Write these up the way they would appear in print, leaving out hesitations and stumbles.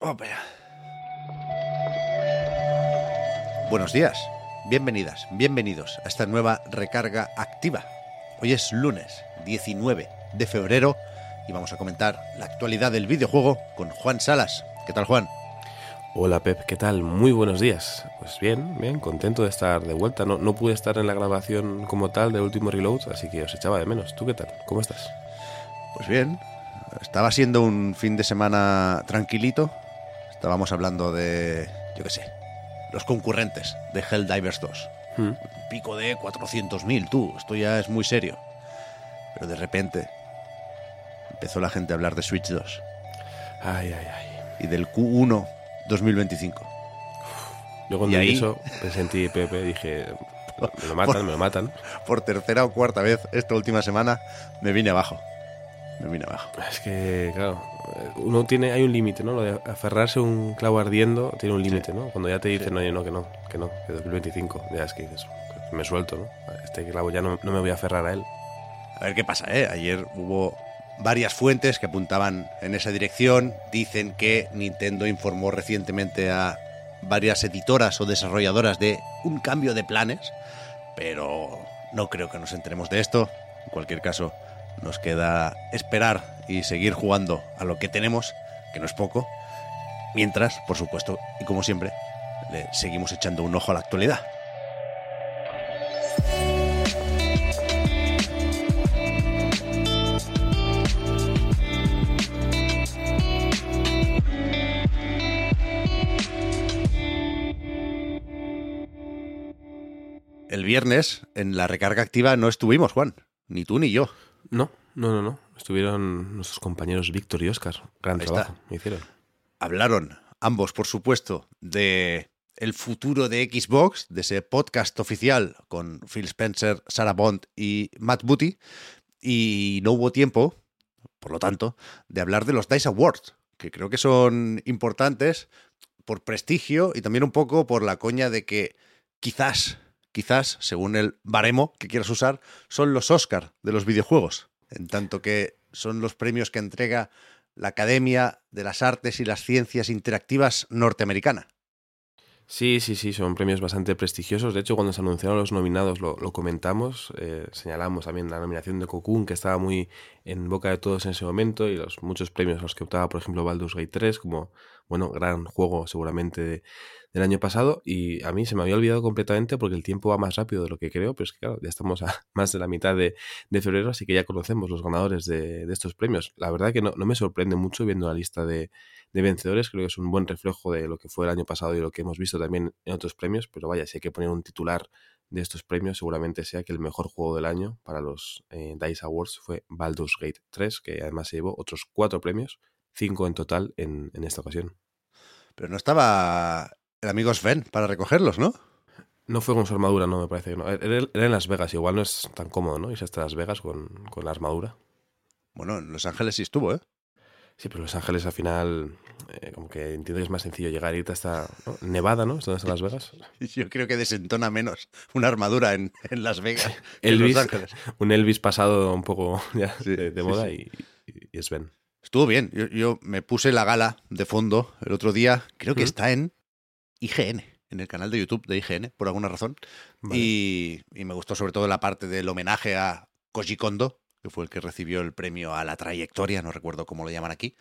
Ópera. Buenos días, bienvenidas, bienvenidos a esta nueva recarga activa. Hoy es lunes 19 de febrero y vamos a comentar la actualidad del videojuego con Juan Salas. ¿Qué tal, Juan? Hola, Pep, ¿qué tal? Muy buenos días. Pues bien, bien, contento de estar de vuelta. No pude estar en la grabación como tal del último Reload, así que os echaba de menos. ¿Tú qué tal? ¿Cómo estás? Pues bien, estaba siendo un fin de semana tranquilito. Estábamos hablando de, yo qué sé, los concurrentes de Helldivers 2. Un pico de 400.000, tú, esto ya es muy serio. Pero de repente empezó la gente a hablar de Switch 2. Ay, ay, ay. Y del Q1 2025. Yo cuando vi eso me sentí Pepe, dije, me lo matan. Por tercera o cuarta vez esta última semana me vine abajo. Es que, claro, hay un límite, ¿no? Lo de aferrarse a un clavo ardiendo tiene un límite, sí, ¿no? Cuando ya te dicen, sí, que 2025, ya es que dices, me suelto, ¿no? Este clavo ya no me voy a aferrar a él. A ver qué pasa, ¿eh? Ayer hubo varias fuentes que apuntaban en esa dirección. Dicen que Nintendo informó recientemente a varias editoras o desarrolladoras de un cambio de planes, pero no creo que nos enteremos de esto. En cualquier caso, nos queda esperar y seguir jugando a lo que tenemos, que no es poco. Mientras, por supuesto, y como siempre, le seguimos echando un ojo a la actualidad. El viernes, en la recarga activa, no estuvimos, Juan. Ni tú ni yo. No. Estuvieron nuestros compañeros Víctor y Óscar. Gran trabajo hicieron. Hablaron ambos, por supuesto, de el futuro de Xbox, de ese podcast oficial con Phil Spencer, Sarah Bond y Matt Booty. Y no hubo tiempo, por lo tanto, de hablar de los DICE Awards, que creo que son importantes por prestigio y también un poco por la coña de que quizás, según el baremo que quieras usar, son los Óscar de los videojuegos, en tanto que son los premios que entrega la Academia de las Artes y las Ciencias Interactivas Norteamericana. Sí, son premios bastante prestigiosos. De hecho, cuando se anunciaron los nominados lo comentamos, señalamos también la nominación de Cocoon, que estaba muy en boca de todos en ese momento, y los muchos premios a los que optaba, por ejemplo, Baldur's Gate 3, como, bueno, gran juego seguramente del año pasado, y a mí se me había olvidado completamente porque el tiempo va más rápido de lo que creo, pero es que claro, ya estamos a más de la mitad de febrero, así que ya conocemos los ganadores de estos premios. La verdad que no me sorprende mucho viendo la lista de vencedores, creo que es un buen reflejo de lo que fue el año pasado y lo que hemos visto también en otros premios, pero vaya, si hay que poner un titular de estos premios, seguramente sea que el mejor juego del año para los DICE Awards fue Baldur's Gate 3, que además se llevó otros 4 premios, 5 en total en esta ocasión. Pero no estaba el amigo Sven para recogerlos, ¿no? No fue con su armadura, no, me parece que no. Era en Las Vegas, igual no es tan cómodo, ¿no? Irse hasta Las Vegas con la armadura. Bueno, en Los Ángeles sí estuvo, ¿eh? Sí, pero Los Ángeles al final, como que entiendo que es más sencillo llegar y irte hasta, ¿no? Nevada, ¿no? ¿Dónde está Las Vegas? Yo creo que desentona menos una armadura en Las Vegas que Elvis, en Los Ángeles. Un Elvis pasado un poco ya de moda, sí. Y Sven. Estuvo bien. Yo me puse la gala de fondo el otro día. Creo que está en IGN, en el canal de YouTube de IGN, por alguna razón. Vale. Y me gustó sobre todo la parte del homenaje a Koji Kondo, que fue el que recibió el premio a la trayectoria, no recuerdo cómo lo llaman aquí,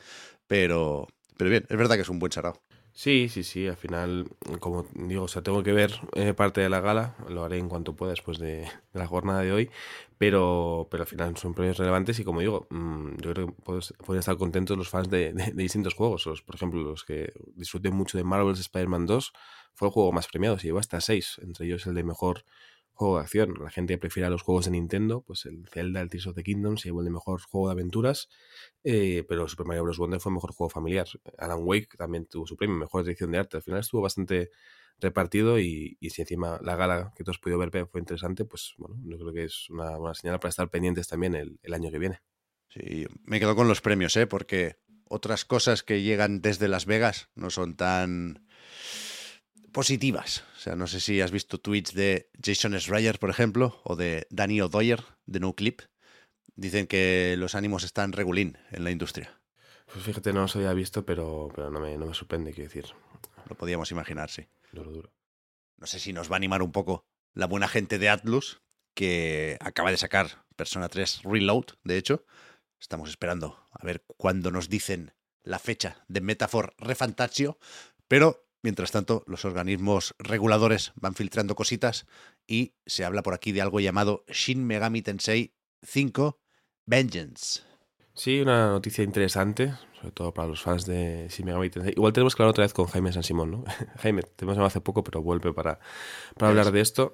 pero bien, es verdad que es un buen sarao. Sí, al final, como digo, o sea, tengo que ver parte de la gala, lo haré en cuanto pueda después de la jornada de hoy, pero al final son premios relevantes y como digo, yo creo que pueden estar contentos los fans de distintos juegos. Por ejemplo, los que disfruten mucho de Marvel's Spider-Man 2, fue el juego más premiado, se llevó hasta 6, entre ellos el de mejor juego de acción. La gente prefiere los juegos de Nintendo, pues el Zelda, el Tears of the Kingdom se llevó el mejor juego de aventuras, pero Super Mario Bros. Wonder fue el mejor juego familiar. Alan Wake también tuvo su premio, mejor dirección de arte. Al final estuvo bastante repartido y si encima la gala que tú has podido ver, Pep, fue interesante, pues bueno, yo creo que es una buena señal para estar pendientes también el año que viene. Sí, me quedo con los premios, porque otras cosas que llegan desde Las Vegas no son tan positivas. O sea, no sé si has visto tweets de Jason Schreier, por ejemplo, o de Danny O'Doyer, de No Clip. Dicen que los ánimos están regulín en la industria. Pues fíjate, no los había visto, pero no me sorprende, quiero decir. Lo podíamos imaginar, sí. Duro. No sé si nos va a animar un poco la buena gente de Atlus, que acaba de sacar Persona 3 Reload, de hecho. Estamos esperando a ver cuándo nos dicen la fecha de Metaphor Refantasio, pero mientras tanto los organismos reguladores van filtrando cositas y se habla por aquí de algo llamado Shin Megami Tensei 5 Vengeance. Sí, una noticia interesante, sobre todo para los fans de Shin Megami Tensei. Igual tenemos que hablar otra vez con Jaime San Simón, ¿no? Jaime, te hemos llamado hace poco, pero vuelve para hablar de esto.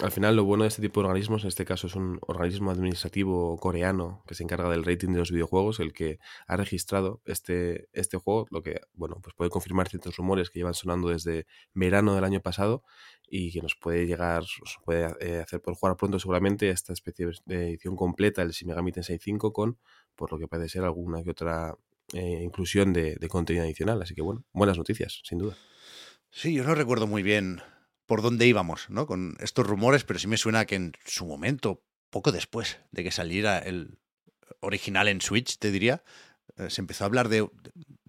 Al final, lo bueno de este tipo de organismos, en este caso es un organismo administrativo coreano que se encarga del rating de los videojuegos, el que ha registrado este juego, lo que, bueno, pues puede confirmar ciertos rumores que llevan sonando desde verano del año pasado y que nos puede llegar, nos puede hacer por jugar pronto seguramente esta especie de edición completa del Shin Megami Tensei 5 con, por lo que parece ser, alguna que otra inclusión de contenido adicional. Así que bueno, buenas noticias, sin duda. Sí, yo no recuerdo muy bien por dónde íbamos, ¿no?, con estos rumores, pero sí me suena que en su momento, poco después de que saliera el original en Switch, te diría, se empezó a hablar de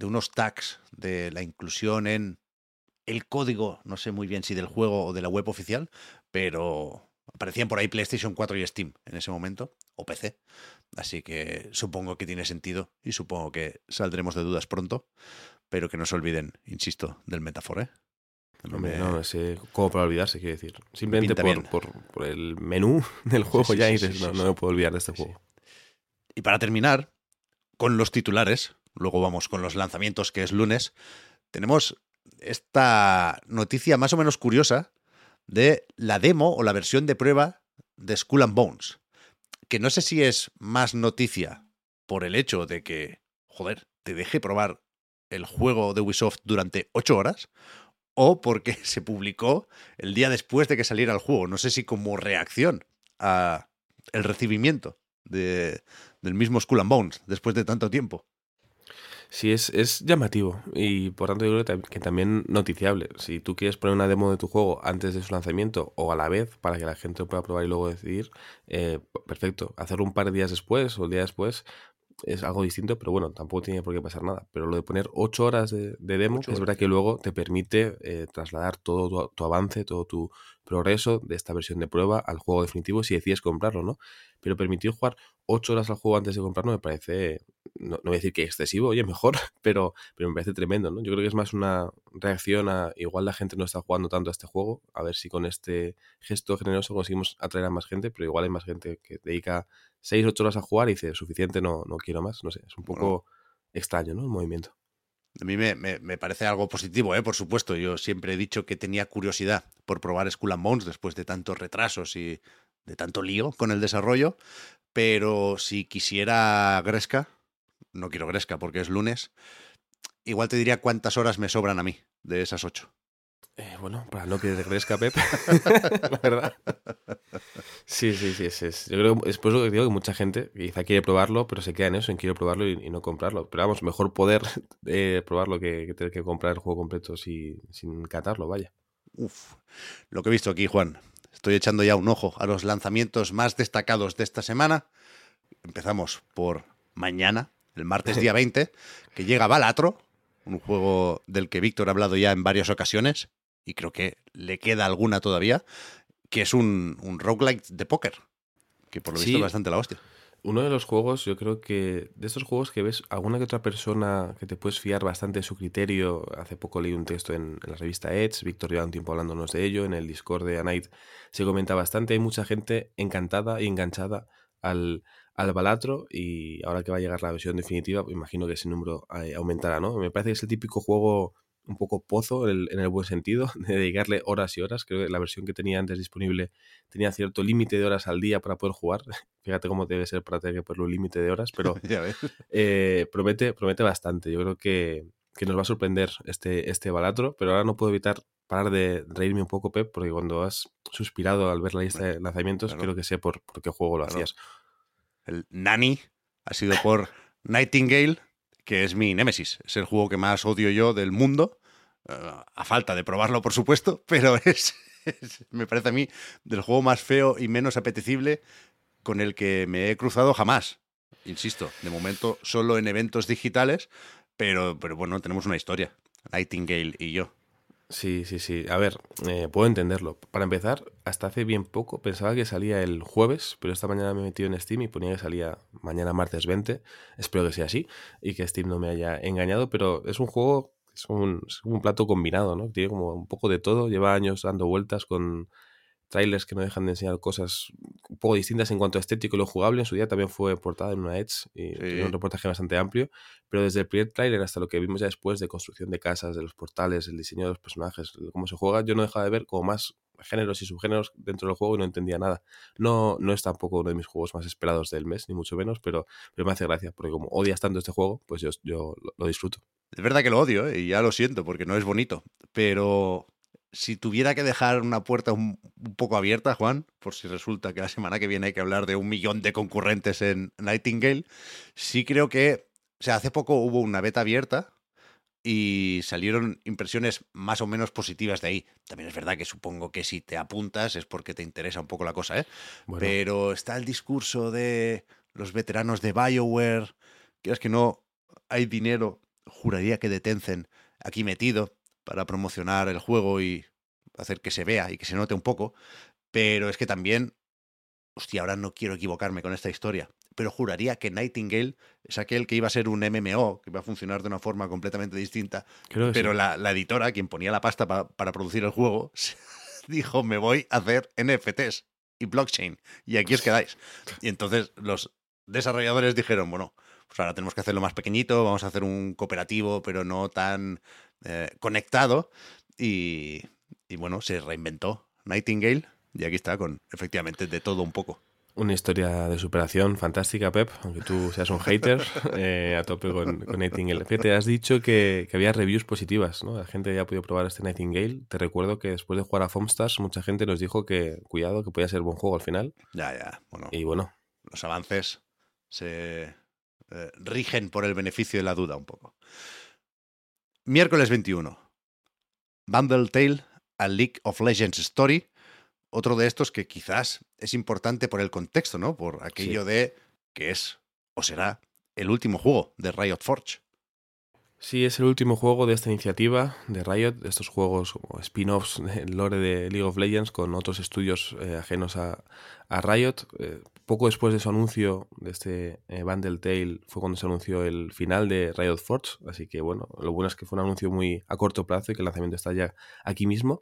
unos tags, de la inclusión en el código, no sé muy bien si del juego o de la web oficial, pero aparecían por ahí PlayStation 4 y Steam en ese momento, o PC. Así que supongo que tiene sentido y supongo que saldremos de dudas pronto, pero que no se olviden, insisto, del Metaphor, ¿eh? No sé cómo para olvidarse, quiero decir. Simplemente por el menú del juego sí, ya dices, no me puedo olvidar de este juego. Y para terminar, con los titulares, luego vamos con los lanzamientos, que es lunes, tenemos esta noticia más o menos curiosa de la demo o la versión de prueba de Skull and Bones, que no sé si es más noticia por el hecho de que, joder, te deje probar el juego de Ubisoft durante 8 horas o porque se publicó el día después de que saliera el juego. No sé si como reacción a el recibimiento del mismo Skull and Bones después de tanto tiempo. Sí, es llamativo y por tanto yo creo que también noticiable. Si tú quieres poner una demo de tu juego antes de su lanzamiento o a la vez para que la gente lo pueda probar y luego decidir, perfecto. Hacerlo un par de días después o el día después es algo distinto, pero bueno, tampoco tiene por qué pasar nada. Pero lo de poner 8 horas de demo, es verdad que luego te permite trasladar todo tu avance, todo tu progreso de esta versión de prueba al juego definitivo si decides comprarlo, ¿no? Pero permitir jugar 8 horas al juego antes de comprarlo me parece, no voy a decir que excesivo, oye, mejor, pero me parece tremendo, ¿no? Yo creo que es más una reacción a, igual la gente no está jugando tanto a este juego, a ver si con este gesto generoso conseguimos atraer a más gente, pero igual hay más gente que dedica 6-8 horas a jugar y dice, suficiente, no quiero más, no sé, es un poco extraño, ¿no?, el movimiento. A mí me parece algo positivo, por supuesto. Yo siempre he dicho que tenía curiosidad por probar Skull and Bones después de tantos retrasos y de tanto lío con el desarrollo, pero si quisiera Gresca, no quiero Gresca porque es lunes, igual te diría cuántas horas me sobran a mí de esas 8. Bueno, para no que regrese, Pep, la verdad. Sí. Yo creo que es por eso que digo que mucha gente quizá quiere probarlo, pero se queda en eso, en quiero probarlo y no comprarlo. Pero vamos, mejor poder probarlo que tener que comprar el juego completo sin catarlo, vaya. Uf, lo que he visto aquí, Juan. Estoy echando ya un ojo a los lanzamientos más destacados de esta semana. Empezamos por mañana, el martes día 20, que llega Balatro, un juego del que Víctor ha hablado ya en varias ocasiones, y creo que le queda alguna todavía, que es un roguelike de póker, que por lo visto es bastante la hostia. Uno de los juegos, yo creo que, de estos juegos que ves alguna que otra persona que te puedes fiar bastante de su criterio. Hace poco leí un texto en la revista Edge, Víctor lleva un tiempo hablándonos de ello, en el Discord de A Night se comenta bastante, hay mucha gente encantada y enganchada al Balatro, y ahora que va a llegar la versión definitiva, imagino que ese número aumentará, ¿no? Me parece que es el típico juego un poco pozo en el buen sentido, de dedicarle horas y horas. Creo que la versión que tenía antes disponible tenía cierto límite de horas al día para poder jugar. Fíjate cómo debe ser para tener que ponerle un límite de horas, pero promete bastante. Yo creo que nos va a sorprender este Balatro, pero ahora no puedo evitar parar de reírme un poco, Pep, porque cuando has suspirado al ver la lista de lanzamientos, claro, creo que sé por qué juego lo hacías. El Nani ha sido por Nightingale, que es mi némesis. Es el juego que más odio yo del mundo, a falta de probarlo, por supuesto, pero es me parece a mí del juego más feo y menos apetecible con el que me he cruzado jamás. Insisto, de momento solo en eventos digitales, pero bueno, tenemos una historia, Nightingale y yo. Sí. A ver, puedo entenderlo. Para empezar, hasta hace bien poco pensaba que salía el jueves, pero esta mañana me he metido en Steam y ponía que salía mañana martes 20. Espero que sea así y que Steam no me haya engañado, pero es un juego, es un plato combinado, ¿no? Tiene como un poco de todo, lleva años dando vueltas con trailers que no dejan de enseñar cosas un poco distintas en cuanto a estético y lo jugable. En su día también fue portada en una Edge y tiene un reportaje bastante amplio, pero desde el primer trailer hasta lo que vimos ya después de construcción de casas, de los portales, el diseño de los personajes, cómo se juega, yo no dejaba de ver como más géneros y subgéneros dentro del juego y no entendía nada. No es tampoco uno de mis juegos más esperados del mes, ni mucho menos, pero me hace gracia, porque como odias tanto este juego, pues yo lo disfruto. Es verdad que lo odio, y ya lo siento, porque no es bonito, pero... Si tuviera que dejar una puerta un poco abierta, Juan, por si resulta que la semana que viene hay que hablar de 1 millón de concurrentes en Nightingale, sí creo que... O sea, hace poco hubo una beta abierta y salieron impresiones más o menos positivas de ahí. También es verdad que supongo que si te apuntas es porque te interesa un poco la cosa, ¿eh? Bueno. Pero está el discurso de los veteranos de BioWare, quieras que no, hay dinero, juraría que de Tencent, aquí metido, para promocionar el juego y hacer que se vea y que se note un poco, pero es que también, hostia, ahora no quiero equivocarme con esta historia, pero juraría que Nightingale es aquel que iba a ser un MMO, que iba a funcionar de una forma completamente distinta, pero sí. La editora, quien ponía la pasta para producir el juego, dijo, me voy a hacer NFTs y blockchain, y aquí os quedáis. Y entonces los desarrolladores dijeron, bueno, pues ahora tenemos que hacerlo más pequeñito, vamos a hacer un cooperativo, pero no tan... conectado y bueno, se reinventó Nightingale y aquí está con efectivamente de todo un poco. Una historia de superación fantástica, Pep, aunque tú seas un hater, a tope con Nightingale. Fíjate, has dicho que había reviews positivas, ¿no? La gente ya ha podido probar este Nightingale. Te recuerdo que después de jugar a Foamstars, mucha gente nos dijo que, cuidado, que podía ser buen juego al final. Ya, bueno. Y bueno. Los avances se rigen por el beneficio de la duda un poco. Miércoles 21, Bandle Tale, a League of Legends Story, otro de estos que quizás es importante por el contexto, ¿no? Por aquello de que es, o será, el último juego de Riot Forge. Sí, es el último juego de esta iniciativa de Riot, de estos juegos como spin-offs del lore de League of Legends con otros estudios ajenos a Riot. Poco después de su anuncio de este Bandle Tale fue cuando se anunció el final de Riot Forge, así que bueno, lo bueno es que fue un anuncio muy a corto plazo y que el lanzamiento está ya aquí mismo.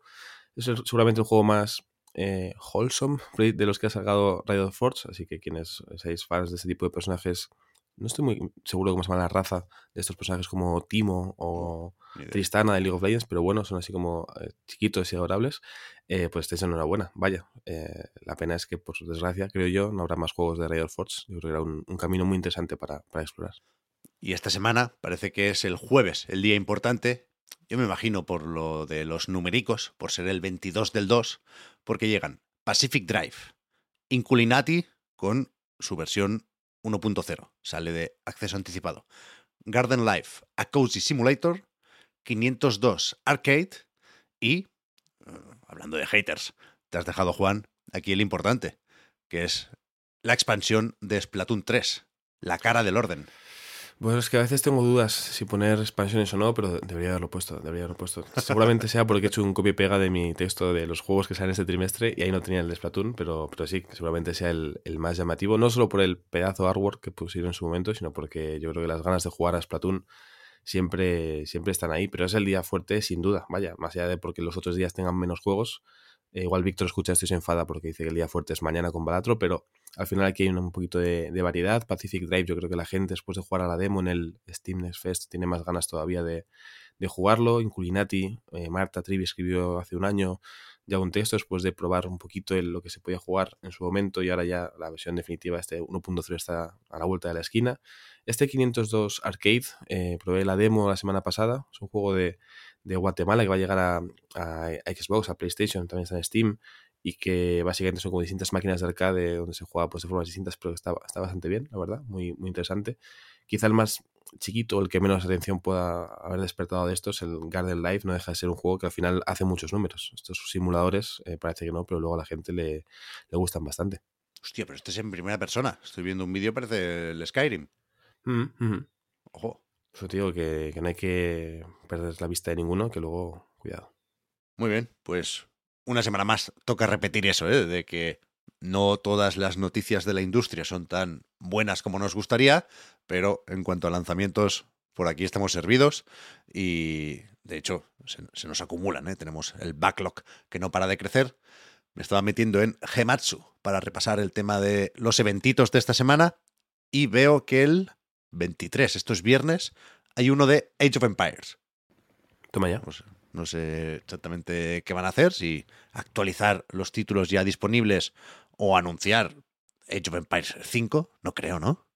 Es seguramente el juego más wholesome de los que ha sacado Riot Forge, así que quienes seáis fans de este tipo de personajes, no estoy muy seguro de cómo se llama la raza de estos personajes como Timo o Tristana de League of Legends, pero bueno, son así como chiquitos y adorables, pues estáis enhorabuena, vaya. La pena es que, por su desgracia, creo yo, no habrá más juegos de Riot Forge. Yo creo que era un camino muy interesante para explorar. Y esta semana parece que es el jueves, el día importante, yo me imagino por lo de los numericos, por ser el 22 del 2, porque llegan Pacific Drive, Inculinati con su versión 1.0, sale de acceso anticipado, Garden Life, A Cozy Simulator, 502 Arcade y, hablando de haters, te has dejado, Juan, aquí el importante, que es la expansión de Splatoon 3, la cara del orden. Bueno, es que a veces tengo dudas si poner expansiones o no, pero debería haberlo puesto. Seguramente sea porque he hecho un copia y pega de mi texto de los juegos que salen este trimestre y ahí no tenía el de Splatoon, pero sí, seguramente sea el más llamativo, no solo por el pedazo de artwork que pusieron en su momento, sino porque yo creo que las ganas de jugar a Splatoon siempre están ahí, pero es el día fuerte sin duda, vaya, más allá de porque los otros días tengan menos juegos. Igual Víctor escucha esto y se enfada porque dice que el día fuerte es mañana con Balatro, pero al final aquí hay un poquito de variedad. Pacific Drive, yo creo que la gente después de jugar a la demo en el Steam Next Fest tiene más ganas todavía de de jugarlo. Inculinati, Marta Trivi escribió hace un año ya un texto después de probar un poquito lo que se podía jugar en su momento, y ahora ya la versión definitiva, este 1.0, está a la vuelta de la esquina. Este 502 Arcade, probé la demo la semana pasada, es un juego de Guatemala que va a llegar a Xbox, a PlayStation, también está en Steam, y que básicamente son como distintas máquinas de arcade donde se juega pues, de formas distintas, pero está bastante bien, la verdad, muy, muy interesante. Quizá el más chiquito, el que menos atención pueda haber despertado de estos, el Garden Life, no deja de ser un juego que al final hace muchos números. Estos simuladores parece que no, pero luego a la gente le gustan bastante. Hostia, pero este es en primera persona. Estoy viendo un vídeo, parece el Skyrim. Mm-hmm. Ojo. Eso te digo, que no hay que perder la vista de ninguno, que luego, cuidado. Muy bien, pues una semana más toca repetir eso, de que no todas las noticias de la industria son tan buenas como nos gustaría, pero en cuanto a lanzamientos, por aquí estamos servidos y, de hecho, se nos acumulan. Tenemos el backlog que no para de crecer. Me estaba metiendo en Gematsu para repasar el tema de los eventitos de esta semana y veo que el 23, esto es viernes, hay uno de Age of Empires. Toma ya. No sé exactamente qué van a hacer, si actualizar los títulos ya disponibles o anunciar Age of Empires 5, no creo, ¿no?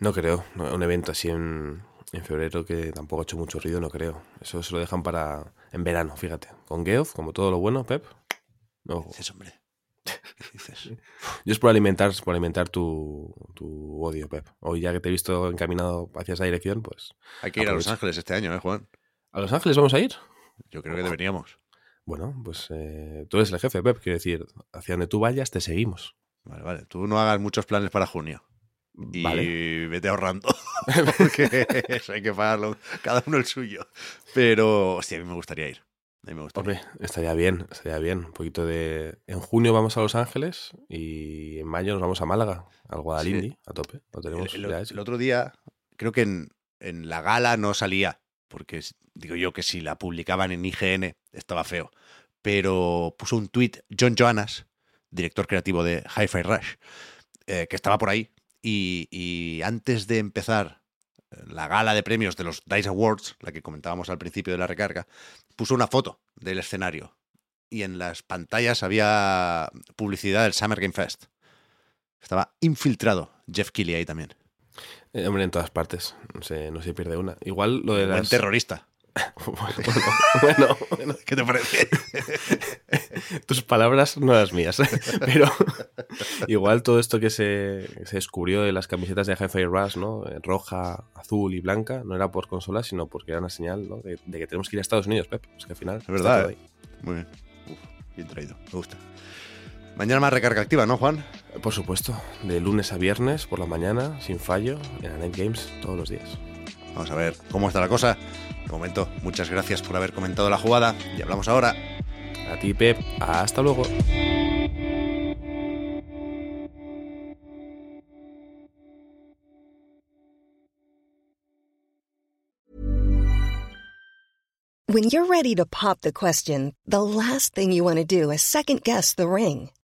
No creo, un evento así en febrero que tampoco ha hecho mucho ruido, no creo. Eso se lo dejan para en verano, fíjate. Con Geoff, como todo lo bueno, Pep. No. ¿Qué dices, hombre? ¿Qué dices? Yo es por alimentar tu odio, Pep. Hoy ya que te he visto encaminado hacia esa dirección, pues... Hay que ir a Los Ángeles este año, Juan? ¿A Los Ángeles vamos a ir? Yo creo que deberíamos. Bueno, pues tú eres el jefe, Pep. Quiero decir, hacia donde tú vayas te seguimos. Vale. Tú no hagas muchos planes para junio. Y vale. Vete ahorrando. Porque eso hay que pagarlo. Cada uno el suyo. Pero, hostia, a mí me gustaría ir. Hombre, estaría bien. Un poquito de... En junio vamos a Los Ángeles y en mayo nos vamos a Málaga, al Guadalindi, sí. A tope. Lo tenemos el otro día, creo que en la gala no salía. Porque digo yo que si la publicaban en IGN estaba feo. Pero puso un tuit John Joannas, director creativo de Hi-Fi Rush, que estaba por ahí. Y antes de empezar la gala de premios de los DICE Awards, la que comentábamos al principio de la recarga, puso una foto del escenario. Y en las pantallas había publicidad del Summer Game Fest. Estaba infiltrado Jeff Keighley ahí también. Hombre, en todas partes. No se pierde una. Igual lo de las... Buen terrorista. Bueno. ¿Qué te parece? Tus palabras no las mías. Pero igual todo esto que se descubrió de las camisetas de Hi-Fi Rush, ¿no? Roja, azul y blanca, no era por consola, sino porque era una señal, ¿no? de que tenemos que ir a Estados Unidos, Pep. Es que al final... Es verdad, muy bien. Uf, bien traído. Me gusta. Mañana más recarga activa, ¿no, Juan? Por supuesto, de lunes a viernes por la mañana, sin fallo, en Anet Games todos los días. Vamos a ver cómo está la cosa. De momento, muchas gracias por haber comentado la jugada y hablamos ahora. A ti, Pep. Hasta luego. When you're ready to pop the question, the last thing you want to do is second-guess the ring.